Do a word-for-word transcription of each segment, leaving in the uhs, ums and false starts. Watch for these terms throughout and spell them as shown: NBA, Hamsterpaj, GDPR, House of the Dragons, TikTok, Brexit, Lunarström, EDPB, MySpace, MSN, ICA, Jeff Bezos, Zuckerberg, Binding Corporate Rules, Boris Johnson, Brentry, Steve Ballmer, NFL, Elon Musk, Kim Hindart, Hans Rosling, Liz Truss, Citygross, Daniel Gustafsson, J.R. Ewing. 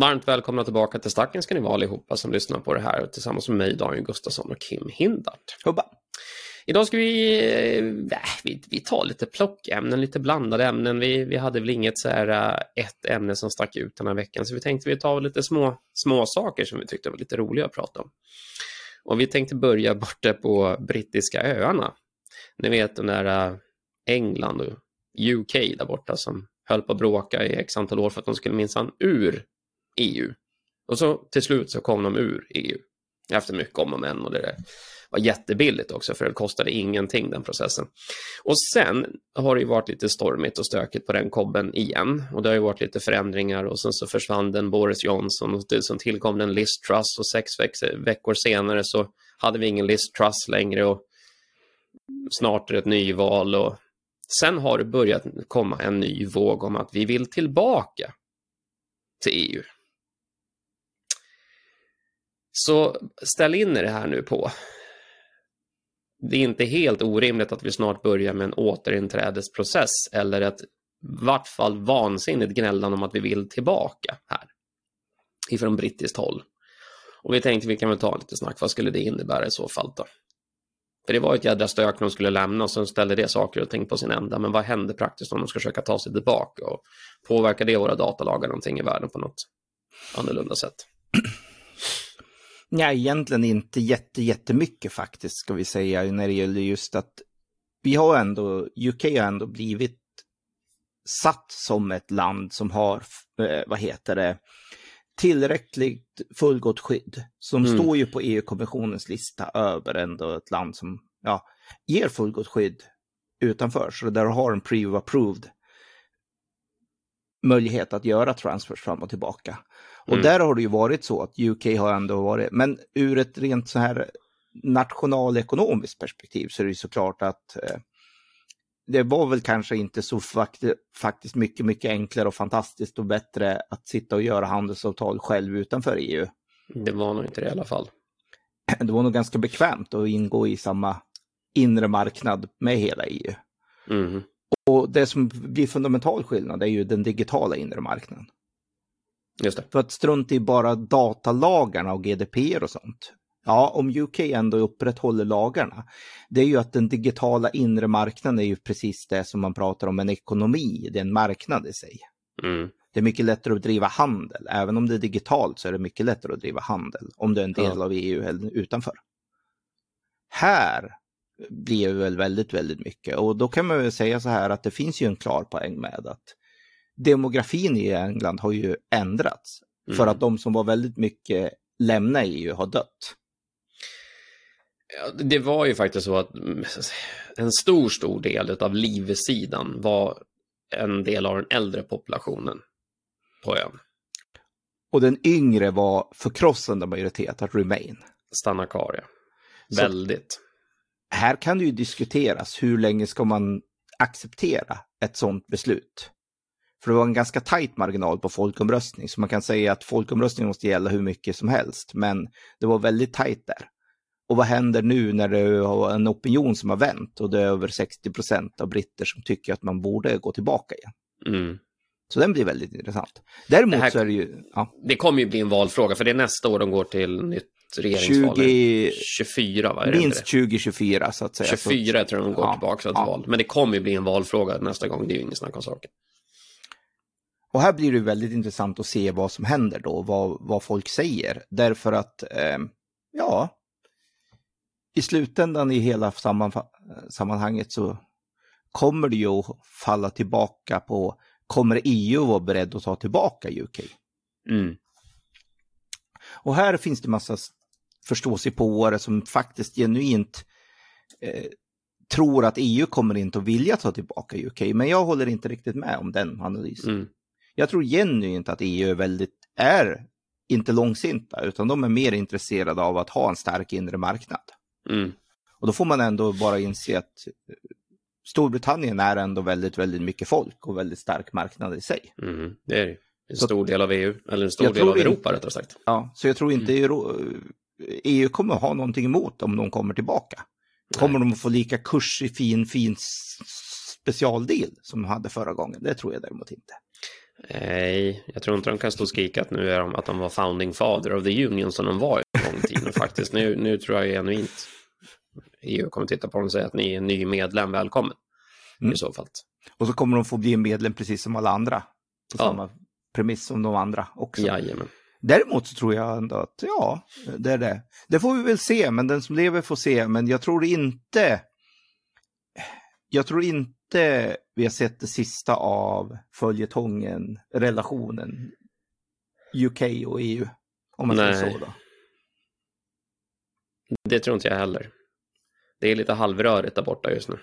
Varmt välkomna tillbaka till Stacken ska ni vara allihopa som lyssnar på det här tillsammans med mig, Daniel Gustafsson och Kim Hindart. Hubba! Idag ska vi, äh, vi, vi ta lite plockämnen, lite blandade ämnen. Vi, vi hade väl inget så här äh, ett ämne som stack ut den här veckan, så vi tänkte vi tar lite små, små saker som vi tyckte var lite roliga att prata om. Och vi tänkte börja borta på brittiska öarna. Ni vet den där äh, England och U K där borta som höll på att bråka i x antal år för att de skulle minsann ur E U. Och så till slut så kom de ur E U. Efter mycket om och men, och det där var jättebilligt också för det kostade ingenting den processen. Och sen har det ju varit lite stormigt och stökigt på den kobben igen. Och det har ju varit lite förändringar och sen så försvann den Boris Johnson och sen tillkom den Liz Truss och sex veck- veckor senare så hade vi ingen Liz Truss längre och snart är det ett nyval och sen har det börjat komma en ny våg om att vi vill tillbaka till E U. Så ställ in er det här nu på. Det är inte helt orimligt att vi snart börjar med en återinträdesprocess eller ett i vart fall vansinnigt gnällan om att vi vill tillbaka här ifrån brittiskt håll. Och vi tänkte vi kan väl ta lite snack, vad skulle det innebära i så fall då? För det var ett jädra stök när de skulle lämna och sen ställde det saker och ting på sin ända. Men vad händer praktiskt om de ska försöka ta sig tillbaka och påverkar det våra datalagar någonting i världen på något annorlunda sätt? Nej, egentligen inte jätte, jättemycket faktiskt ska vi säga när det gäller just att vi har ändå, U K har ändå blivit satt som ett land som har, vad heter det, tillräckligt fullgott skydd som mm. står ju på E U-kommissionens lista över ändå ett land som ja, ger fullgott skydd utanför. Så där har en pre-approved möjlighet att göra transfers fram och tillbaka. Och mm. där har det ju varit så att U K har ändå varit, men ur ett rent så här nationalekonomiskt perspektiv så är det ju såklart att eh, det var väl kanske inte så fakti- faktiskt mycket, mycket enklare och fantastiskt och bättre att sitta och göra handelsavtal själv utanför E U. Det var nog inte det i alla fall. Det var nog ganska bekvämt att ingå i samma inre marknad med hela E U. Mm. Och det som blir fundamental skillnad är ju den digitala inre marknaden. Just det. För att strunt i bara datalagarna och G D P R och sånt. Ja, om U K ändå upprätthåller lagarna. Det är ju att den digitala inre marknaden är ju precis det som man pratar om, en ekonomi, det är en marknad i sig. Mm. Det är mycket lättare att driva handel. Även om det är digitalt så är det mycket lättare att driva handel. Om det är en del ja. av E U eller utanför. Här blir det väl väldigt, väldigt mycket. Och då kan man väl säga så här att det finns ju en klar poäng med att demografin i England har ju ändrats mm. för att de som var väldigt mycket lämna E U har dött. Ja, det var ju faktiskt så att en stor, stor del av livsidan var en del av den äldre populationen på ön. Och den yngre var förkrossande majoritet att remain. Stanna kvar, ja. Väldigt. Här kan det ju diskuteras hur länge ska man acceptera ett sådant beslut. För det var en ganska tajt marginal på folkomröstning. Så man kan säga att folkomröstning måste gälla hur mycket som helst. Men det var väldigt tajt där. Och vad händer nu när det är en opinion som har vänt? Och det är över sextio procent av britter som tycker att man borde gå tillbaka igen. Mm. Så den blir väldigt intressant. Däremot det här, så är det ju... Ja. Det kommer ju bli en valfråga. För det är nästa år de går till nytt regeringsval. tjugo tjugofyra, va? Minst tjugo tjugofyra så att säga. tjugofyra tror jag de går ja, tillbaka till ja. val. Men det kommer ju bli en valfråga nästa gång. Det är ju ingen snack om saker. Och här blir det väldigt intressant att se vad som händer då, vad, vad folk säger. Därför att, eh, ja, i slutändan i hela sammanfa- sammanhanget så kommer det ju falla tillbaka på, kommer E U vara beredd att ta tillbaka U K? Mm. Och här finns det massa förståsigpåare som faktiskt genuint... Eh, tror att E U kommer inte att vilja ta tillbaka U K, men jag håller inte riktigt med om den analysen. Mm. Jag tror genuint att E U är väldigt är inte långsinta, utan de är mer intresserade av att ha en stark inre marknad. Mm. Och då får man ändå bara inse att Storbritannien är ändå väldigt, väldigt mycket folk och väldigt stark marknad i sig. Mm. Det är en stor del av E U, eller en stor del av Europa rättare sagt. Ja, så jag tror inte mm. E U kommer ha någonting emot om de kommer tillbaka. Kommer de att få lika kurs i fin, fin specialdel som de hade förra gången? Det tror jag däremot inte. Nej, jag tror inte de kan stå och skrika att nu är de, att de var founding father of the union som de var i lång tid. Och faktiskt nu, nu tror jag genuint E U kommer titta på dem och säga att ni är en ny medlem, välkommen mm. i så fall. Och så kommer de få bli en medlem precis som alla andra. På ja. samma premiss som de andra också. Jajamän. Däremot så tror jag ändå att ja, det är det. Det får vi väl se, men den som lever får se. Men jag tror inte, jag tror inte vi har sett det sista av följetongen, relationen U K och E U. Om man Nej. säger så då. Det tror inte jag heller. Det är lite halvrörigt där borta just nu.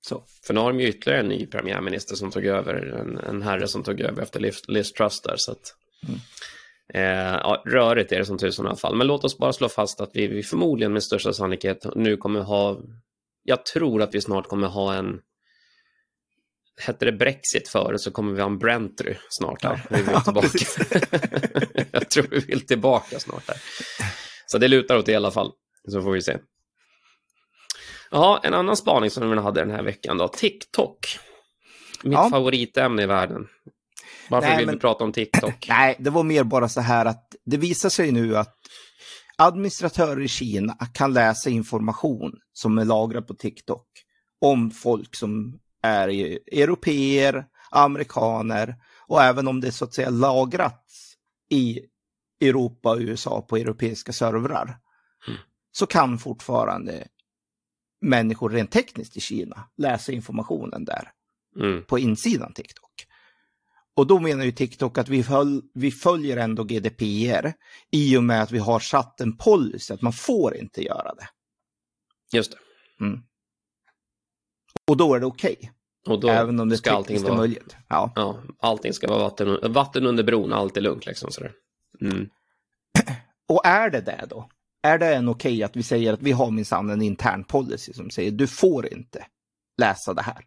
Så. För nu har de ju ytterligare en ny premiärminister som tog över, en, en herre som tog över efter Liz, Liz Truss där, så att mm. eh, ja, rörigt är det som tusen i alla fall. Men låt oss bara slå fast att vi, vi förmodligen med största sannolikhet nu kommer ha, jag tror att vi snart kommer ha en, hette det Brexit förut, så kommer vi ha en Brentry snart här. Ja. Vi vill tillbaka. Jag tror vi vill tillbaka snart där. Så det lutar åt det i alla fall, så får vi se. Ja, en annan spaning som vi hade den här veckan då, TikTok. Mitt ja. favoritämne i världen. Varför nej, vill men... du prata om TikTok? Nej, det var mer bara så här att det visar sig nu att administratörer i Kina kan läsa information som är lagrad på TikTok om folk som är européer, amerikaner, och även om det så att säga lagrats i Europa och U S A på europeiska servrar mm. så kan fortfarande människor rent tekniskt i Kina läser informationen där mm. på insidan TikTok. Och då menar ju TikTok att vi, föl- vi följer ändå G D P R i och med att vi har satt en policy att man får inte göra det. Just det. Mm. Och då är det okej. Okay. Och då även om det ska allting vara möjligt. Ja. Ja, allting ska vara vatten, vatten under bron, allt är lugnt liksom sådär. Mm. Och är det det då? Är det en okej okay att vi säger att vi har minsann en intern policy som säger du får inte läsa det här?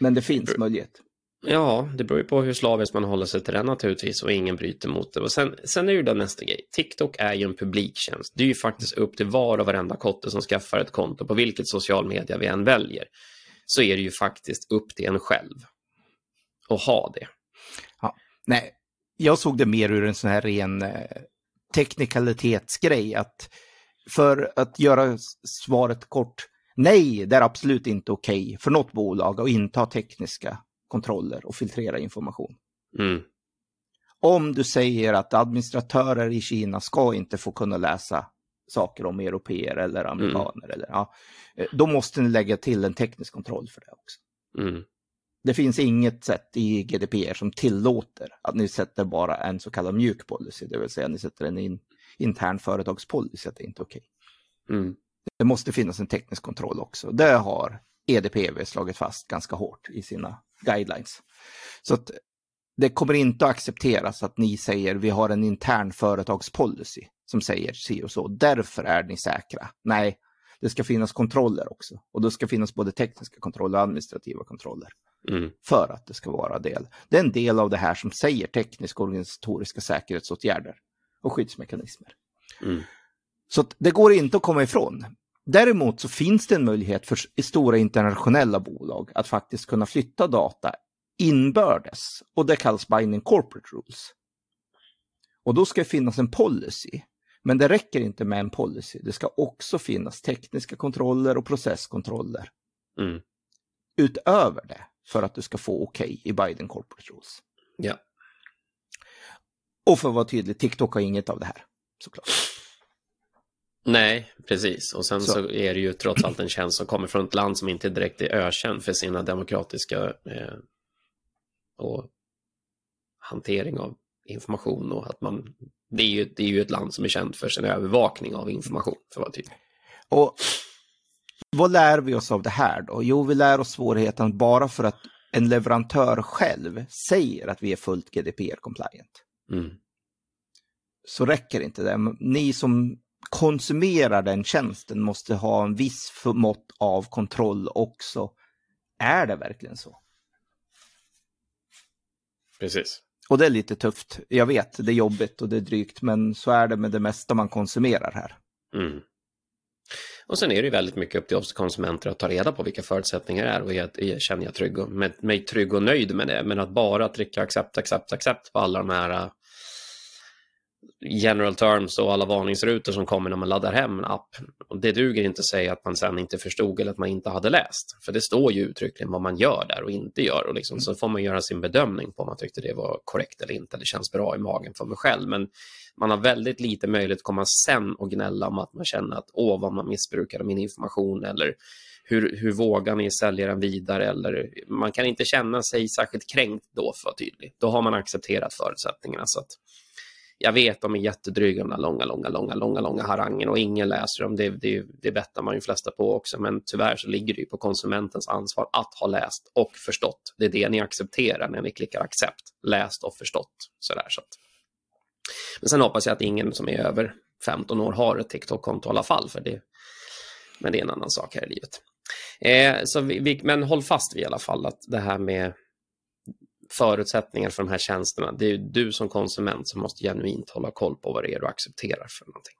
Men det finns Br- möjlighet. Ja, det beror ju på hur slaviskt man håller sig till det naturligtvis, och ingen bryter mot det. Och sen, sen är ju den nästa grej. TikTok är ju en publiktjänst. Det är ju faktiskt upp till var och varenda kotte som skaffar ett konto på vilket social media vi än väljer. Så är det ju faktiskt upp till en själv att ha det. Ja, nej. Jag såg det mer ur en sån här ren eh, teknikalitetsgrej, att för att göra svaret kort, nej, det är absolut inte okej okay för något bolag att inte ha tekniska kontroller och filtrera information. Mm. Om du säger att administratörer i Kina ska inte få kunna läsa saker om europeer eller amerikaner, mm. eller, ja, då måste ni lägga till en teknisk kontroll för det också. Mm. Det finns inget sätt i G D P R som tillåter att ni sätter bara en så kallad mjuk policy, det vill säga att ni sätter en in, intern företagspolicy att det är inte okej. Okay. Mm. Det måste finnas en teknisk kontroll också. Det har E D P B slagit fast ganska hårt i sina guidelines. Så att det kommer inte att accepteras att ni säger vi har en intern företagspolicy som säger si och så, därför är ni säkra. Nej, det ska finnas kontroller också. Och då ska finnas både tekniska kontroller och administrativa kontroller. Mm. För att det ska vara del. Det är en del av det här som säger tekniska och organisatoriska säkerhetsåtgärder och skyddsmekanismer. Mm. Så att det går inte att komma ifrån. Däremot så finns det en möjlighet för stora internationella bolag att faktiskt kunna flytta data inbördes. Och det kallas Binding Corporate Rules. Och då ska det finnas en policy. Men det räcker inte med en policy. Det ska också finnas tekniska kontroller och processkontroller. Mm. Utöver det. För att du ska få okej i Binding Corporate Rules. Ja. Och för att vara tydlig, TikTok har inget av det här. Såklart. Nej, precis. Och sen så. så är det ju trots allt en tjänst som kommer från ett land som inte direkt är ökänd för sina demokratiska eh, och hantering av information. Och att man, det, är ju, det är ju ett land som är känt för sin övervakning av information, för att vara tydlig. Och vad lär vi oss av det här då? Jo, vi lär oss svårigheten bara för att en leverantör själv säger att vi är fullt G D P R-compliant. Mm. Så räcker inte det. Ni som konsumerar den tjänsten måste ha en viss mått av kontroll också. Är det verkligen så? Precis. Och det är lite tufft. Jag vet, det är jobbigt och det är drygt, men så är det med det mesta man konsumerar här. Mm. Och sen är det väldigt mycket upp till oss konsumenter att ta reda på vilka förutsättningar det är, och jag, jag känner jag trygg och, med, mig trygg och nöjd med det. Men att bara trycka accept, accept, accept på alla de här general terms och alla varningsrutor som kommer när man laddar hem en app. Och det duger inte att säga att man sen inte förstod eller att man inte hade läst. För det står ju uttryckligen vad man gör där och inte gör. Och liksom, så får man göra sin bedömning på om man tyckte det var korrekt eller inte. Det känns bra i magen för mig själv. Men man har väldigt lite möjlighet att komma sen och gnälla om att man känner att åh vad man missbrukade min information. Eller hur, hur vågar ni sälja den vidare. Eller, man kan inte känna sig särskilt kränkt då, för tydligt. Då har man accepterat förutsättningarna, så att jag vet de är jättedryga, de där långa, långa, långa, långa, långa harangen, och ingen läser dem. Det, det, det bettar man ju flesta på också. Men tyvärr så ligger det ju på konsumentens ansvar att ha läst och förstått. Det är det ni accepterar när ni klickar accept. Läst och förstått. Sådär, så att. Men sen hoppas jag att ingen som är över femton år har ett TikTok-konto i alla fall. För det, men det är en annan sak här i livet. Eh, så vi, vi, men håll fast vid i alla fall att det här med förutsättningar för de här tjänsterna, det är du som konsument som måste genuint hålla koll på vad det är du accepterar för någonting.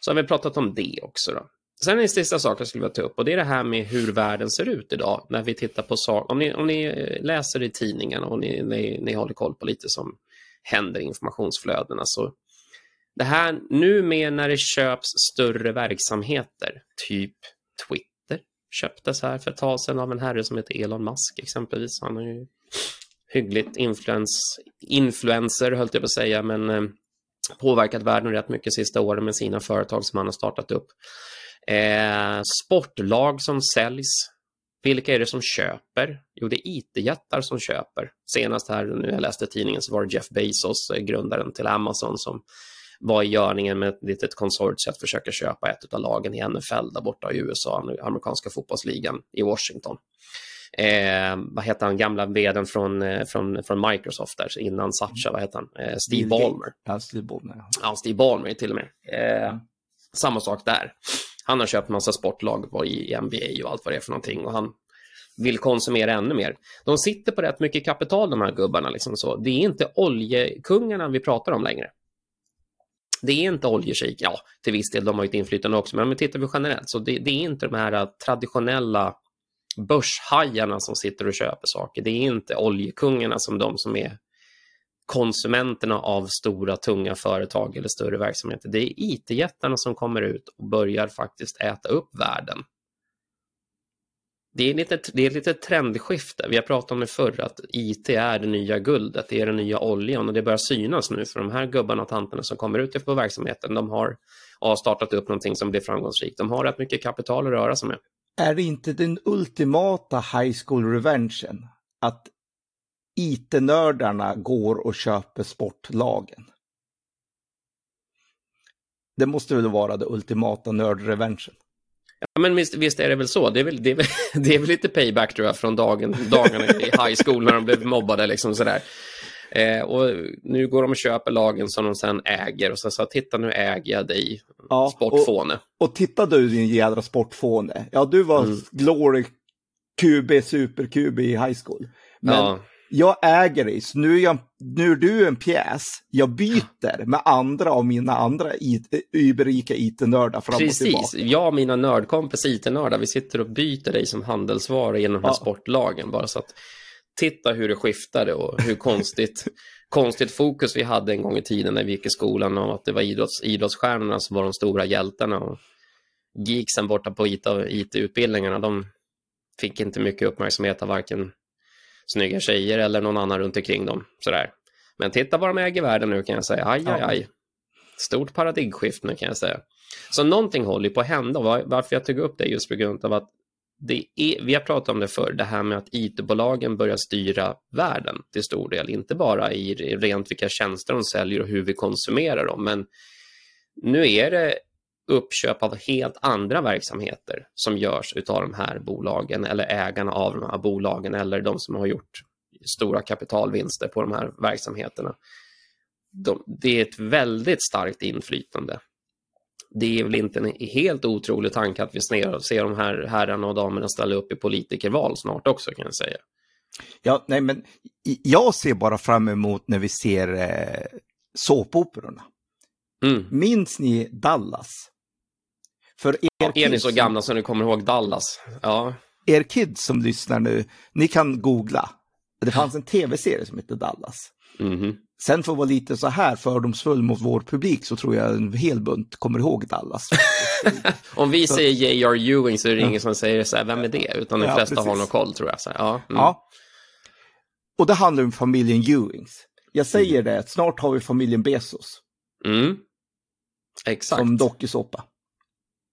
Så har vi pratat om det också då. Sen är det sista saker jag skulle vilja ta upp, och det är det här med hur världen ser ut idag när vi tittar på saker. Om ni, om ni läser i tidningen och ni, ni, ni håller koll på lite som händer i informationsflödena, så det här nu med när det köps större verksamheter, typ Twitter köptes här för ett tag sedan av en herre som heter Elon Musk exempelvis. Han har ju hyggligt influens, influencer höll jag på att säga, men eh, påverkat världen rätt mycket sista åren med sina företag som han har startat upp. Eh, sportlag som säljs. Vilka är det som köper? Jo, det är it-jättar som köper. Senast här, när jag läste tidningen, så var det Jeff Bezos, grundaren till Amazon, som var i görningen med ett litet konsortium att försöka köpa ett av lagen i N F L där borta i U S A, amerikanska fotbollsligan i Washington. Eh, vad heter han, gamla vdn från, eh, från, från Microsoft där innan Satcha, vad heter han? Eh, Steve Ballmer. Ja, Steve Ballmer. Ja, Steve Ballmer till och med. Eh, mm. Samma sak där. Han har köpt massa sportlag i N B A och allt vad det är för någonting, och han vill konsumera ännu mer. De sitter på rätt mycket kapital, de här gubbarna. Liksom så. Det är inte oljekungarna vi pratar om längre. Det är inte oljekik. Ja, till viss del, de har ju ett inflytande också, men om vi tittar på generellt så det, det är inte de här traditionella börshajarna som sitter och köper saker. Det är inte oljekungarna som de som är konsumenterna av stora, tunga företag eller större verksamheter. Det är it-jättarna som kommer ut och börjar faktiskt äta upp världen. Det är lite, det är lite trendskifte. Vi har pratat om det förr, att I T är det nya guldet, det är den nya oljan, och det börjar synas nu för de här gubbarna och tanterna som kommer ut på verksamheten. De har, har startat upp någonting som blir framgångsrikt. De har rätt mycket kapital att röra sig med. Är det inte den ultimata high school revengen att it-nördarna går och köper sportlagen? Det måste väl vara det ultimata nördrevengen? Ja, men visst, visst är det väl så. Det är väl, det är väl, det är väl lite payback tror jag från dagen, dagarna i high school när de blev mobbade liksom sådär. Eh, och nu går de och köper lagen som de sen äger. Och så sa, titta nu äger jag dig, ja, sportfåne. Och, och titta du din jädra sportfåne. Ja, du var mm. glory Q B, super Q B i high school. Men ja, jag äger dig, så nu är, jag, nu är du en pjäs. Jag byter med andra av mina andra überrika it-nördar fram Precis. och tillbaka. Precis, jag och mina nördkompis it-nördar, vi sitter och byter dig som handelsvara genom ja. här sportlagen. Bara så att titta hur det skiftade och hur konstigt, konstigt fokus vi hade en gång i tiden när vi gick i skolan, och att det var idrotts, idrottsstjärnorna som var de stora hjältarna, och geeksen borta på it-utbildningarna, de fick inte mycket uppmärksamhet av varken snygga tjejer eller någon annan runt omkring dem. Sådär. Men titta vad de äger världen nu, kan jag säga. Aj, aj, aj. Stort paradigmskift nu, kan jag säga. Så någonting håller på att hända. Varför jag tog upp det just på grund av att det är, vi har pratat om det förr, det här med att it-bolagen börjar styra världen till stor del, inte bara i rent vilka tjänster de säljer och hur vi konsumerar dem, men nu är det uppköp av helt andra verksamheter som görs utav de här bolagen eller ägarna av de här bolagen eller de som har gjort stora kapitalvinster på de här verksamheterna. De, det är ett väldigt starkt inflytande. Det är väl inte en helt otrolig tanke att vi ser de här herrarna och damerna ställa upp i politikerval snart också, kan jag säga. Ja, nej, men jag ser bara fram emot när vi ser eh, såpoperorna. Mm. Minns ni Dallas? För er, ja, är ni så gamla så ni kommer ihåg Dallas? Ja. Er kids som lyssnar nu, ni kan googla. Det fanns en tv-serie som hette Dallas. Mm-hmm. Sen för att vara lite så här fördomsfull mot vår publik så tror jag en hel bunt kommer ihåg Dallas. Om vi så, säger J R. Ewing så är det ja. ingen som säger så här, vem är det? Utan de ja, flesta precis. har någon koll, tror jag. Så, ja, mm. ja. Och det handlar om familjen Ewings. Jag säger mm. det, att snart har vi familjen Bezos. Mm. Exakt. Som dokusåpa.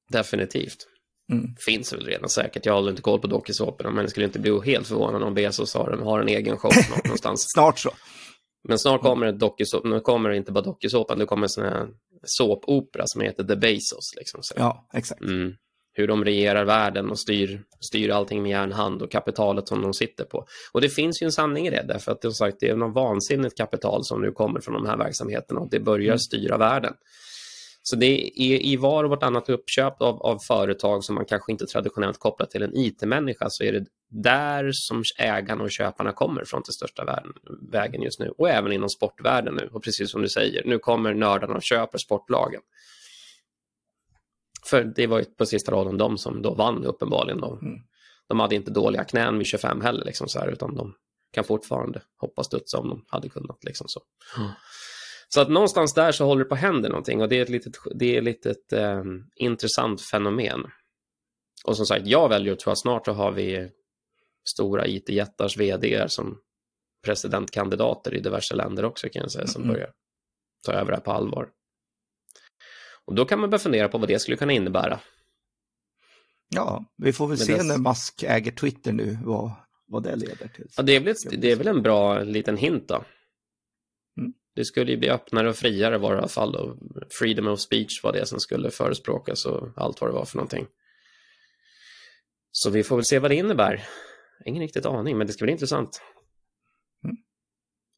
Definitivt. Mm. Finns väl redan säkert. Jag har inte koll på dokusåporna, men jag skulle inte bli helt förvånad om Bezos har en, har en egen show någonstans. Snart så. Men snart kommer det dokusåpa, nu kommer det inte bara dokusåpan, nu kommer en sån här såpopera som heter The Bezos. Liksom, så. Ja, exakt. Mm. Hur de regerar världen och styr, styr allting med järnhand och kapitalet som de sitter på. Och det finns ju en sanning i det, därför att det, som sagt, det är något vansinnigt kapital som nu kommer från de här verksamheterna och det börjar mm. styra världen. Så det är i var och vartannat uppköp av, av företag som man kanske inte traditionellt kopplar till en I T-människa, så är det där som ägarna och köparna kommer från till största världen, vägen just nu. Och även inom sportvärlden nu. Och precis som du säger, nu kommer nördarna och köper sportlagen. För det var ju på sista raden de som då vann uppenbarligen. De, mm. de hade inte dåliga knän vid tjugofem heller, liksom så här, utan de kan fortfarande hoppa studsa om de hade kunnat. Liksom så. Mm. Så att någonstans där så håller det på att hända någonting, och det är ett litet, det är ett litet eh, intressant fenomen. Och som sagt, jag väljer att tro att snart så har vi stora I T-jättars vd:ar som presidentkandidater i diverse länder också, kan jag säga, som mm. börjar ta över det på allvar. Och då kan man börja fundera på vad det skulle kunna innebära. Ja, vi får väl Men se det... när Musk äger Twitter nu, vad, vad det leder till. Ja, det är väl, ett, det är väl en bra liten hint då. Det skulle ju bli öppnare och friare i våra fall. Och freedom of speech var det som skulle förespråkas och allt vad det var för någonting. Så vi får väl se vad det innebär. Ingen riktigt aning, men det ska bli intressant. Mm.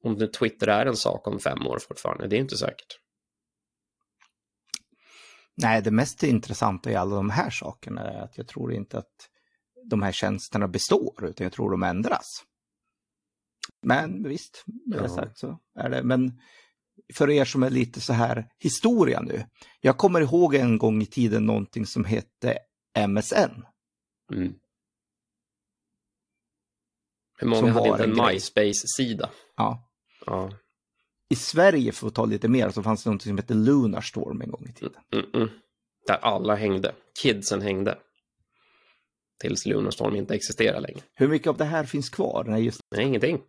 Om nu Twitter är en sak om fem år fortfarande, det är inte säkert. Nej, det mest intressanta i alla de här sakerna är att jag tror inte att de här tjänsterna består, utan jag tror de ändras. Men visst, ja. sagt så är det. Men för er som är lite så här historia nu. Jag kommer ihåg en gång i tiden någonting som hette M S N. Mm. Hur många som hade inte en grej. MySpace-sida? Ja. ja. I Sverige, för att ta lite mer, så fanns det någonting som hette Lunarström en gång i tiden. Mm-mm. Där alla hängde. Kidsen hängde. Tills Lunarström inte existerar längre. Hur mycket av det här finns kvar? Nej, just... Nej, ingenting.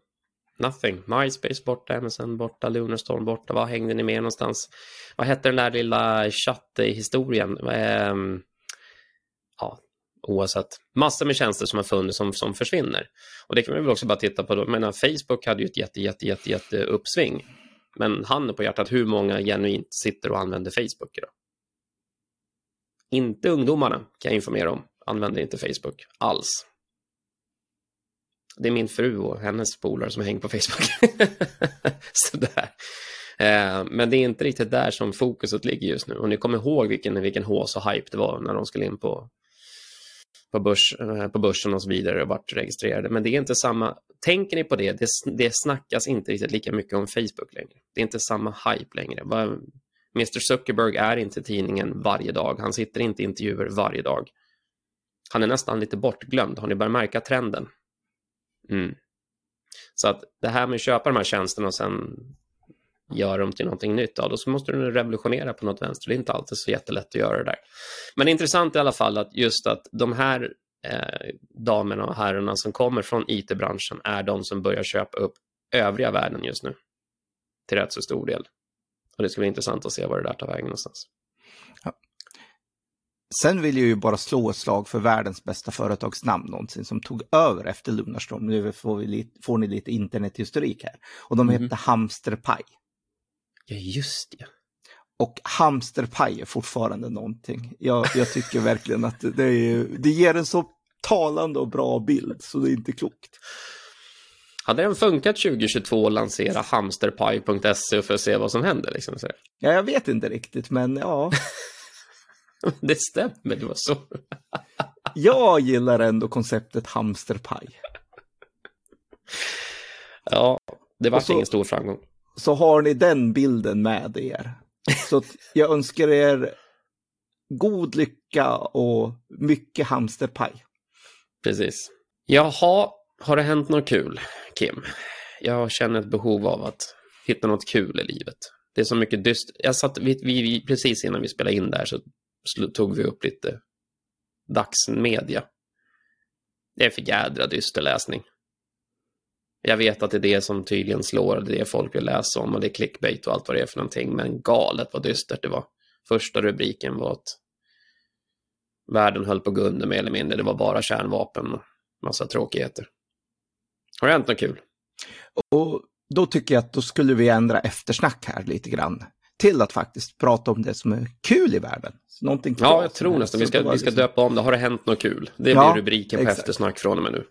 Nothing. MySpace borta, M S N borta, Lunarstorm borta. Vad hängde ni med någonstans? Vad hette den där lilla chatt-historien? Ehm, ja, oavsett. Massor med tjänster som har funnits som, som försvinner. Och det kan man väl också bara titta på. Då. Jag menar, Facebook hade ju ett jätte, jätte, jätte, jätte uppsving. Men handen på hjärtat, hur många genuint sitter och använder Facebook idag? Inte ungdomarna, kan jag informera om. Använder inte Facebook alls. Det är min fru och hennes polare som hänger på Facebook. Sådär. Eh, men det är inte riktigt där som fokuset ligger just nu. Och ni kommer ihåg vilken, vilken hås och hype det var när de skulle in på, på, börs, eh, på börsen och så vidare och vart registrerade. Men det är inte samma... Tänker ni på det? Det, det snackas inte riktigt lika mycket om Facebook längre. Det är inte samma hype längre. mister Zuckerberg är inte i tidningen varje dag. Han sitter inte i intervjuer varje dag. Han är nästan lite bortglömd. Har ni börjat märka trenden? Mm. Så att det här med att köpa de här tjänsterna och sen göra dem till någonting nytt, ja, då så måste du revolutionera på något vänster. Det är inte alltid så jättelätt att göra det där. Men det är intressant i alla fall att just att de här eh, damerna och herrarna som kommer från I T-branschen är de som börjar köpa upp övriga världen just nu. Till rätt så stor del. Och det ska bli intressant att se vad det där tar vägen någonstans. Ja. Sen vill jag ju bara slå ett slag för världens bästa företagsnamn någonsin som tog över efter Lunarström. Nu får, vi lite, får ni lite internethistorik här. Och de mm. hette Hamsterpaj. Ja, just det. Och Hamsterpaj är fortfarande någonting. Jag, jag tycker verkligen att det, är, det ger en så talande och bra bild så det är inte klokt. Hade den funkat tjugo tjugotvå att lansera hamsterpaj punkt se för att se vad som händer? Liksom, så. Ja, jag vet inte riktigt, men ja... Det stämmer, det var så. Jag gillar ändå konceptet hamsterpaj. Ja, det var så, ingen stor framgång. Så har ni den bilden med er. Så jag önskar er god lycka och mycket hamsterpaj. Precis. Jaha, har det hänt något kul, Kim? Jag känner ett behov av att hitta något kul i livet. Det är så mycket dyst. Jag satt, vi, vi, precis innan vi spelade in där så tog vi upp lite dagsmedia. Det är för jädra dyster läsning. Jag vet att det är det som tydligen slår, det är det folk vill läsa om och det är clickbait och allt vad det är för någonting. Men galet vad dystert det var. Första rubriken var att världen höll på att gå under mer eller mindre. Det var bara kärnvapen och massa tråkigheter. Har det hänt något kul? Och då tycker jag att då skulle vi ändra eftersnack här lite grann. Till att faktiskt prata om det som är kul i världen. Någonting kul. Ja, jag tror nästan vi ska, vi ska döpa om det. Har det hänt något kul? Det blir ja, rubriken på exakt. Eftersnack från och med nu.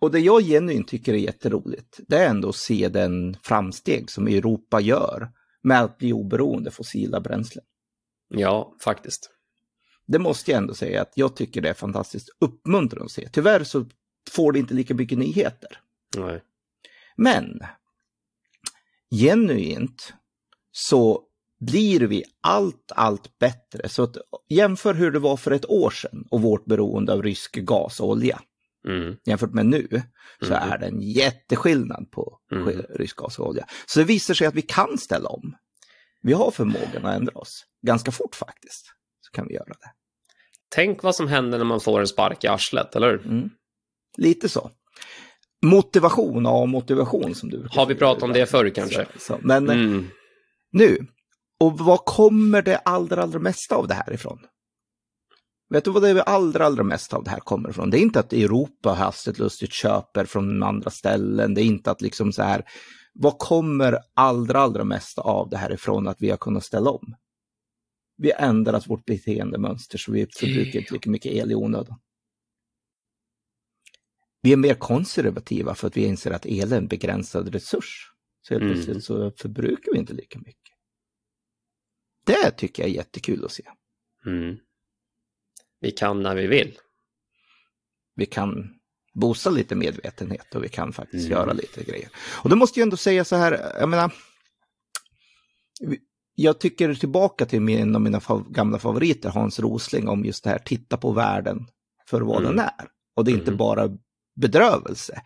Och det jag genuint tycker är jätteroligt, det är ändå att se den framsteg som Europa gör med att bli oberoende fossila bränslen. Ja, faktiskt. Det måste jag ändå säga att jag tycker det är fantastiskt uppmuntrande att se. Tyvärr så får det inte lika mycket nyheter. Nej. Men genuint så blir vi allt, allt bättre. Så att, jämför hur det var för ett år sedan och vårt beroende av rysk gas och olja. Mm. Jämfört med nu så mm. är det en jätteskillnad på mm. rysk gas och olja. Så det visar sig att vi kan ställa om. Vi har förmågan att ändra oss. Ganska fort faktiskt så kan vi göra det. Tänk vad som händer när man får en spark i arslet, eller hur? Mm. Lite så. Motivation och motivation som du... Har vi pratat om det förr kanske? Så, så. Men mm. nu. Och vad kommer det allra, allra mesta av det här ifrån? Vet du vad det allra, allra mesta av det här kommer ifrån? Det är inte att Europa hastigt lustigt köper från andra ställen. Det är inte att liksom så här... Vad kommer allra, allra mesta av det här ifrån att vi har kunnat ställa om? Vi ändrar vårt beteendemönster så vi förbrukar inte lika mycket el i onödan. Vi är mer konservativa för att vi inser att el är en begränsad resurs. Så helt plötsligt mm. så förbrukar vi inte lika mycket. Det tycker jag är jättekul att se. Mm. Vi kan när vi vill. Vi kan bosa lite medvetenhet och vi kan faktiskt mm. göra lite grejer. Och då måste jag ändå säga så här, jag menar, jag tycker tillbaka till en av mina fav- gamla favoriter, Hans Rosling, om just det här, titta på världen för vad mm. den är. Och det är inte mm. bara bedrövelse.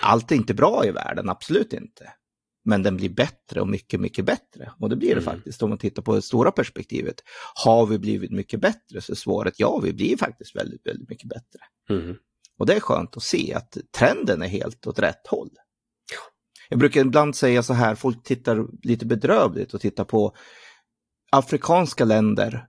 Allt är inte bra i världen, absolut inte. Men den blir bättre och mycket, mycket bättre. Och det blir det mm. faktiskt om man tittar på det stora perspektivet. Har vi blivit mycket bättre så svaret ja, vi blir faktiskt väldigt, väldigt mycket bättre. Mm. Och det är skönt att se att trenden är helt åt rätt håll. Jag brukar ibland säga så här, folk tittar lite bedrövligt och tittar på afrikanska länder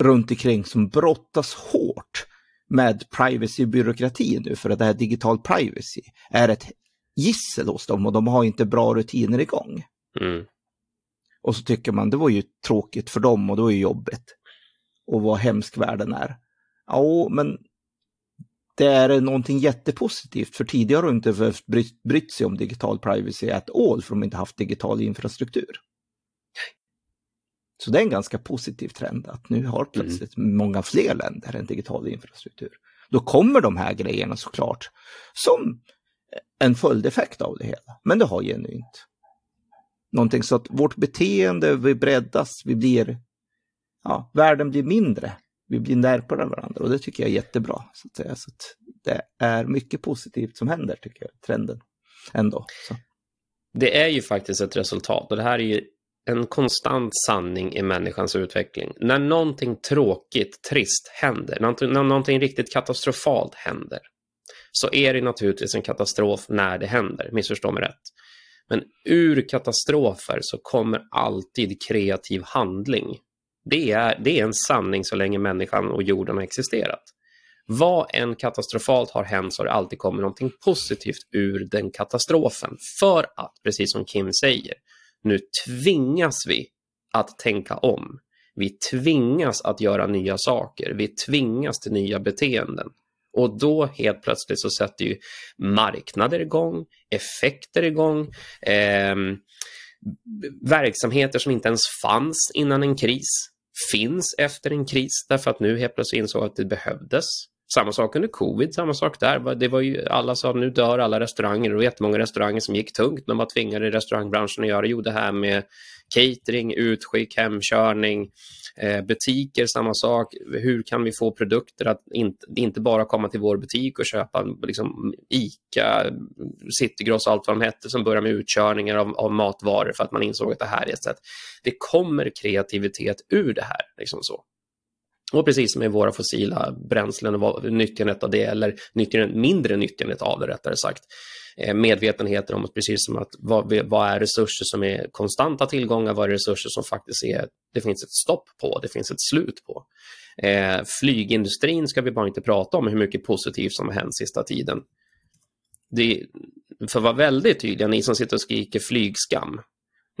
runt omkring som brottas hårt med privacy-byråkrati nu, för att det här digital privacy är ett gissel hos dem och de har inte bra rutiner igång. Mm. Och så tycker man, det var ju tråkigt för dem och det var ju jobbigt. Och vad hemsk världen är. Ja, men det är någonting jättepositivt, för tidigare har de inte brytt, brytt sig om digital privacy at all, för de har inte haft digital infrastruktur. Så det är en ganska positiv trend att nu har plötsligt mm. många fler länder en digital infrastruktur. Då kommer de här grejerna såklart som en följdeffekt av det hela. Men det har genuint någonting, så att vårt beteende, vi breddas, vi blir, ja, världen blir mindre. Vi blir närmare varandra och det tycker jag är jättebra. Så att säga. Så att det är mycket positivt som händer, tycker jag, trenden ändå. Så. Det är ju faktiskt ett resultat och det här är ju en konstant sanning i människans utveckling. När någonting tråkigt, trist händer, när någonting riktigt katastrofalt händer, så är det naturligtvis en katastrof när det händer, missförstå mig rätt. Men ur katastrofer så kommer alltid kreativ handling. Det är, det är en sanning så länge människan och jorden har existerat. Vad en katastrofalt har hänt så har det alltid kommit någonting positivt ur den katastrofen. För att, precis som Kim säger, nu tvingas vi att tänka om. Vi tvingas att göra nya saker. Vi tvingas till nya beteenden. Och då helt plötsligt så sätter ju marknader igång, effekter igång, eh, verksamheter som inte ens fanns innan en kris finns efter en kris, därför att nu helt plötsligt insåg att det behövdes. Samma sak under covid, samma sak där. Det var ju, alla sa nu dör alla restauranger, och jättemånga restauranger som gick tungt när man tvingade restaurangbranschen att göra. Jo, det här med catering, utskick, hemkörning, eh, butiker, samma sak. Hur kan vi få produkter att inte, inte bara komma till vår butik och köpa liksom ICA, Citygross, allt vad de hette, som börjar med utkörningar av, av matvaror för att man insåg att det här är ett sätt. Det kommer kreativitet ur det här, liksom så. Och precis som i våra fossila bränslen och nyttjandet av det, eller nyttjandet, mindre nyttjandet av det rättare sagt, medvetenheten om att precis som att vad, vad är resurser som är konstanta tillgångar, vad är resurser som faktiskt är, det finns ett stopp på, det finns ett slut på. Eh, flygindustrin ska vi bara inte prata om hur mycket positivt som har hänt sista tiden. Det, för att vara väldigt tydliga, ni som sitter och skriker flygskam,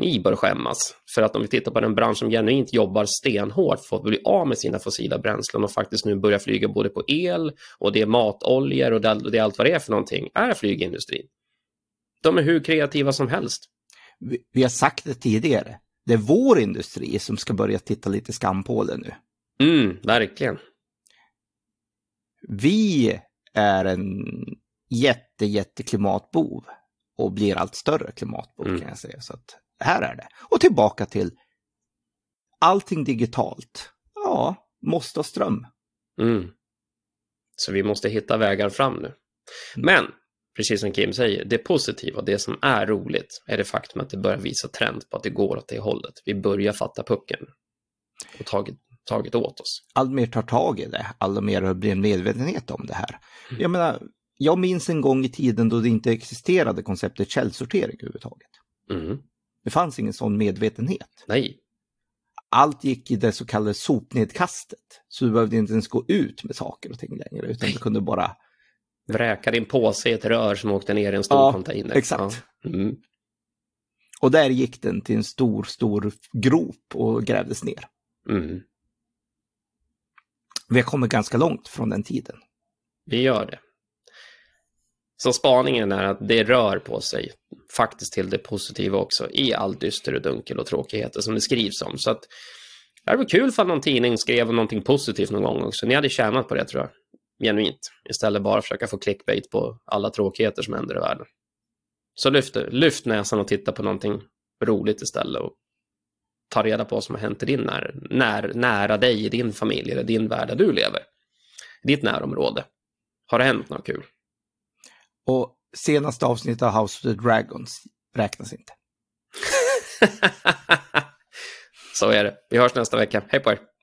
ni bör skämmas, för att om vi tittar på den bransch som genuint jobbar stenhårt för att bli av med sina fossila bränslen och faktiskt nu börjar flyga både på el och det är matoljor och det är allt vad det är för någonting, är flygindustrin. De är hur kreativa som helst. Vi, vi har sagt det tidigare. Det är vår industri som ska börja titta lite skam på det nu. Mm, verkligen. Vi är en jätte, jätte klimatbov och blir allt större klimatbov mm. kan jag säga, så att här är det. Och tillbaka till allting digitalt. Ja, måste ha ström. Mm. Så vi måste hitta vägar fram nu. Men, precis som Kim säger, det positiva, det som är roligt, är det faktum att det börjar visa trend på att det går åt det hållet. Vi börjar fatta pucken och tagit, tagit åt oss. Allt mer tar tag i det. Allt mer blir en medvetenhet om det här. Mm. Jag menar, jag minns en gång i tiden då det inte existerade konceptet källsortering överhuvudtaget. Mm. Det fanns ingen sån medvetenhet. Nej. Allt gick i det så kallade sopnedkastet. Så du behövde inte ens gå ut med saker och ting längre. Utan du kunde bara vräka din påse i ett rör som åkte ner i en stor ja, container. Exakt. Ja. Mm. Och där gick den till en stor, stor grop och grävdes ner. Mm. Vi har kommit ganska långt från den tiden. Vi gör det. Så spaningen är att det rör på sig faktiskt till det positiva också i all dyster och dunkel och tråkigheter som det skrivs om. Så att det var kul för någon tidning skrev om någonting positivt någon gång också. Ni hade tjänat på det, tror jag. Genuint. Istället bara försöka få clickbait på alla tråkigheter som händer i världen. Så lyft, lyft näsan och titta på någonting roligt istället och ta reda på vad som har hänt i din när, när, nära dig, i din familj eller din värld där du lever. Ditt närområde. Har det hänt något kul? Och senaste avsnittet av House of the Dragons räknas inte. Så är det. Vi hörs nästa vecka. Hej på er.